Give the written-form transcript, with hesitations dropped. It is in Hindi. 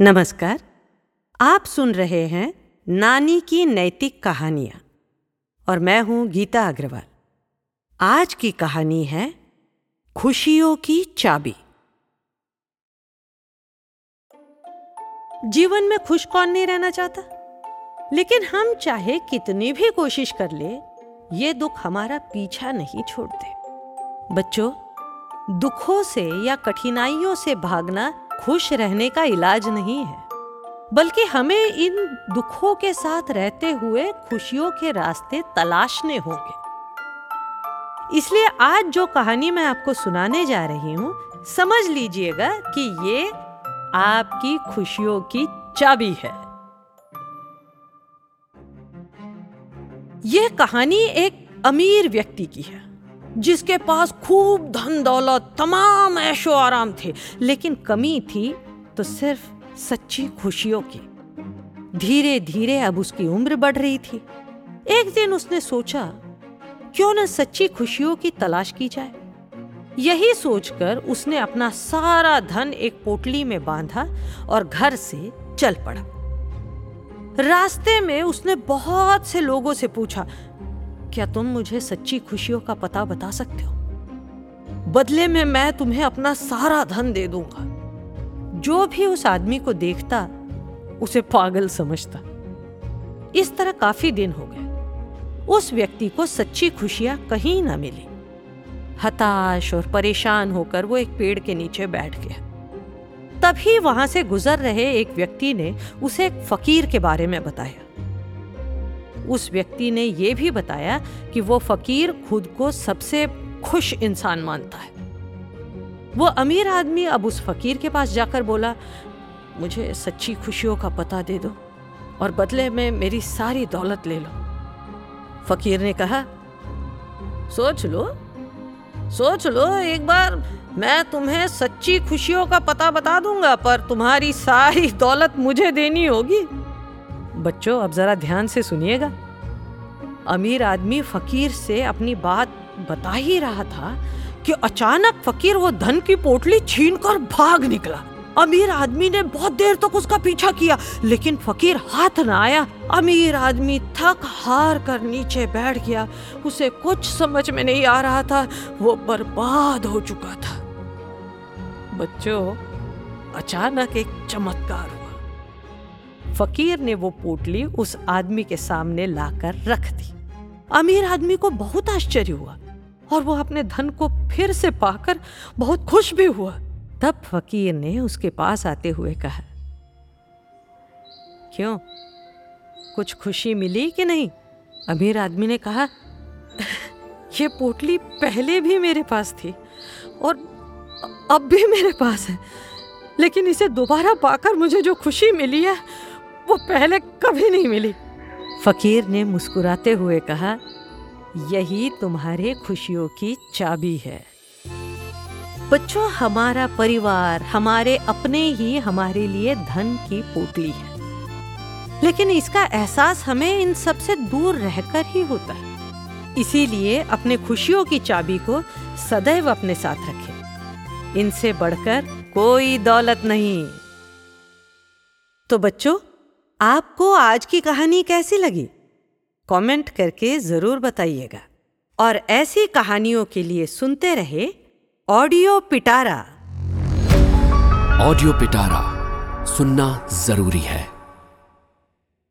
नमस्कार, आप सुन रहे हैं नानी की नैतिक कहानियां और मैं हूं गीता अग्रवाल। आज की कहानी है खुशियों की चाबी। जीवन में खुश कौन नहीं रहना चाहता, लेकिन हम चाहे कितनी भी कोशिश कर ले, ये दुख हमारा पीछा नहीं छोड़ते। बच्चों, दुखों से या कठिनाइयों से भागना खुश रहने का इलाज नहीं है, बल्कि हमें इन दुखों के साथ रहते हुए खुशियों के रास्ते तलाशने होंगे। इसलिए आज जो कहानी मैं आपको सुनाने जा रही हूं, समझ लीजिएगा कि ये आपकी खुशियों की चाबी है। ये कहानी एक अमीर व्यक्ति की है, जिसके पास खूब धन दौलत, तमाम ऐशो आराम थे, लेकिन कमी थी तो सिर्फ सच्ची खुशियों की। धीरे धीरे अब उसकी उम्र बढ़ रही थी। एक दिन उसने सोचा, क्यों न सच्ची खुशियों की तलाश की जाए। यही सोचकर उसने अपना सारा धन एक पोटली में बांधा और घर से चल पड़ा। रास्ते में उसने बहुत से लोगों से पूछा, क्या तुम मुझे सच्ची खुशियों का पता बता सकते हो? बदले में मैं तुम्हें अपना सारा धन दे दूंगा। जो भी उस आदमी को देखता उसे पागल समझता। इस तरह काफी दिन हो गए। उस व्यक्ति को सच्ची खुशियां कहीं ना मिली। हताश और परेशान होकर वो एक पेड़ के नीचे बैठ गया। तभी वहां से गुजर रहे एक व्यक्ति ने उसे एक फकीर के बारे में बताया। उस व्यक्ति ने यह भी बताया कि वो फकीर खुद को सबसे खुश इंसान मानता है। वो अमीर आदमी अब उस फकीर के पास जाकर बोला, मुझे सच्ची खुशियों का पता दे दो और बदले में मेरी सारी दौलत ले लो। फकीर ने कहा, सोच लो, एक बार मैं तुम्हें सच्ची खुशियों का पता बता दूंगा, पर तुम्हारी सारी दौलत मुझे देनी होगी। बच्चों, अब जरा ध्यान से सुनिएगा। अमीर आदमी फकीर से अपनी बात बता ही रहा था कि अचानक फकीर वो धन की पोटली छीनकर भाग निकला। अमीर आदमी ने बहुत देर तक उसका पीछा किया, लेकिन फकीर हाथ ना आया। अमीर आदमी थक हार कर नीचे बैठ गया। उसे कुछ समझ में नहीं आ रहा था, वो बर्बाद हो चुका था। बच्चों, अचानक एक चमत्कार। फकीर ने वो पोटली उस आदमी के सामने लाकर रख दी। अमीर आदमी को बहुत आश्चर्य हुआ और वो अपने धन को फिर से पाकर बहुत खुश भी हुआ। तब फकीर ने उसके पास आते हुए कहा, क्यों, कुछ खुशी मिली कि नहीं? अमीर आदमी ने कहा, ये पोटली पहले भी मेरे पास थी और अब भी मेरे पास है, लेकिन इसे दोबारा पाकर मुझे जो खुशी मिली है वो पहले कभी नहीं मिली। फकीर ने मुस्कुराते हुए कहा, यही तुम्हारे खुशियों की चाबी है। बच्चों, हमारा परिवार, हमारे अपने ही हमारे लिए धन की पोटली है, लेकिन इसका एहसास हमें इन सब से दूर रहकर ही होता है। इसीलिए अपने खुशियों की चाबी को सदैव अपने साथ रखें। इनसे बढ़कर कोई दौलत नहीं। तो बच्चों, आपको आज की कहानी कैसी लगी? कमेंट करके जरूर बताइएगा और ऐसी कहानियों के लिए सुनते रहे ऑडियो पिटारा। ऑडियो पिटारा सुनना जरूरी है।